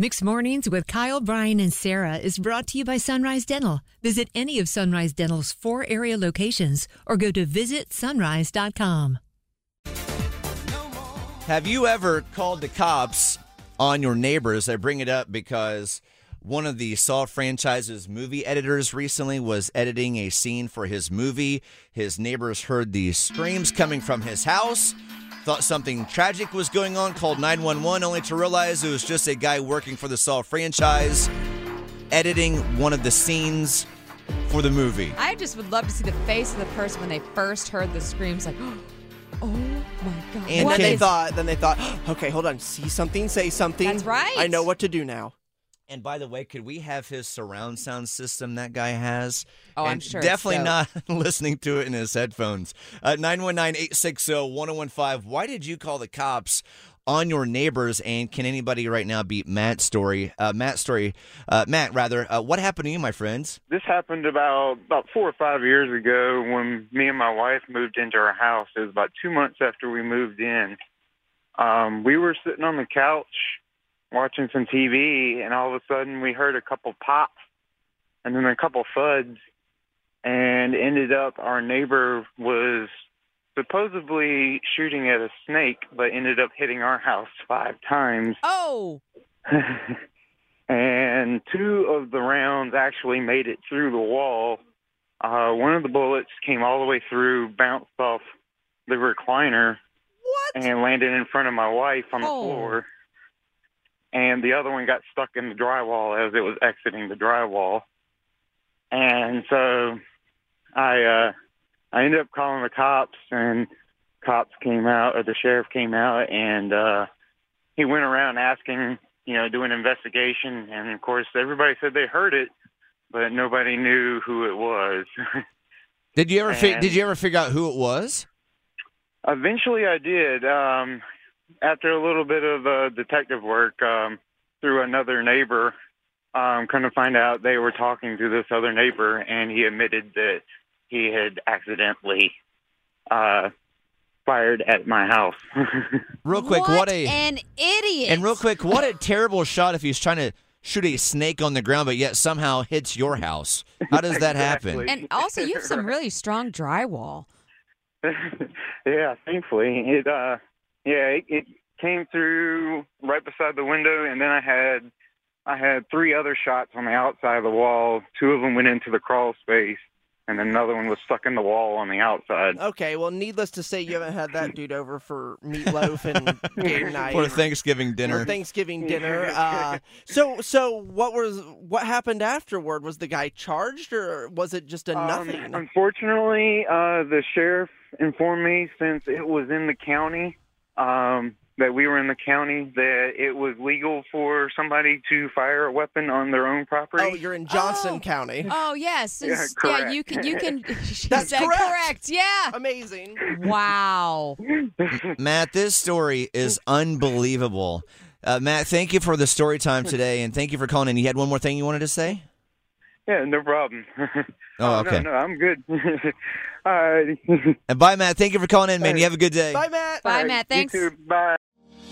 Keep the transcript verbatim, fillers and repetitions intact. Mixed Mornings with Kyle, Brian, and Sarah is brought to you by Sunrise Dental. Visit any of Sunrise Dental's four area locations or go to visit sunrise dot com. Have you ever called the cops on your neighbors? I bring it up because one of the Saw franchise's movie editors recently was editing a scene for his movie. His neighbors heard the screams coming from his house, thought something tragic was going on, called nine one one, only to realize it was just a guy working for the Saw franchise editing one of the scenes for the movie. I just would love to see the face of the person when they first heard the screams, like, oh my God. And then they thought, then they thought, okay, hold on, see something, say something. That's right. I know what to do now. And by the way, could we have his surround sound system that guy has? Oh, and I'm sure. Definitely so. Not listening to it in his headphones. Uh, nine one nine, eight six zero, one zero one five. Why did you call the cops on your neighbors? And can anybody right now beat Matt's story? Uh, Matt's story. Uh, Matt, rather. Uh, what happened to you, my friends? This happened about, about four or five years ago when me and my wife moved into our house. It was about two months after we moved in. Um, we were sitting on the couch watching some T V, and all of a sudden we heard a couple pops and then a couple thuds, and ended up our neighbor was supposedly shooting at a snake, but ended up hitting our house five times. Oh! And two of the rounds actually made it through the wall. Uh, one of the bullets came all the way through, bounced off the recliner. What? And landed in front of my wife on the oh. floor. And the other one got stuck in the drywall as it was exiting the drywall. And so I uh, I ended up calling the cops, and cops came out, or the sheriff came out, and uh, he went around asking, you know, doing an investigation. And, of course, everybody said they heard it, but nobody knew who it was. Did you ever fi- Did you ever figure out who it was? Eventually I did. Um After a little bit of uh, detective work um, through another neighbor, um, kind of find out they were talking to this other neighbor, and he admitted that he had accidentally uh, fired at my house. Real quick, what, what a an idiot! And real quick, what a terrible shot if he's trying to shoot a snake on the ground, but yet somehow hits your house. How does that exactly. happen? And also, you have some really strong drywall. Yeah, thankfully it. Uh, Yeah, it, it came through right beside the window, and then I had I had three other shots on the outside of the wall. Two of them went into the crawl space, and another one was stuck in the wall on the outside. Okay, well, needless to say, you haven't had that dude over for meatloaf and game night or Thanksgiving dinner. Or Thanksgiving dinner. Uh, so, so what was what happened afterward? Was the guy charged, or was it just a nothing? Um, unfortunately, uh, the sheriff informed me, since it was in the county. Um, that we were in the county, that it was legal for somebody to fire a weapon on their own property. Oh, you're in Johnson oh. County. Oh, yes. Yeah, correct. Yeah, you can. You can. That's correct. correct. Yeah. Amazing. Wow. Matt, this story is unbelievable. Uh, Matt, thank you for the story time today, and thank you for calling in. You had one more thing you wanted to say? Yeah, no problem. Oh, okay. No, no, I'm good. All right. And bye, Matt. Thank you for calling in, man. You have a good day. Bye, Matt. Bye, right, Matt. Thanks. You too. Bye.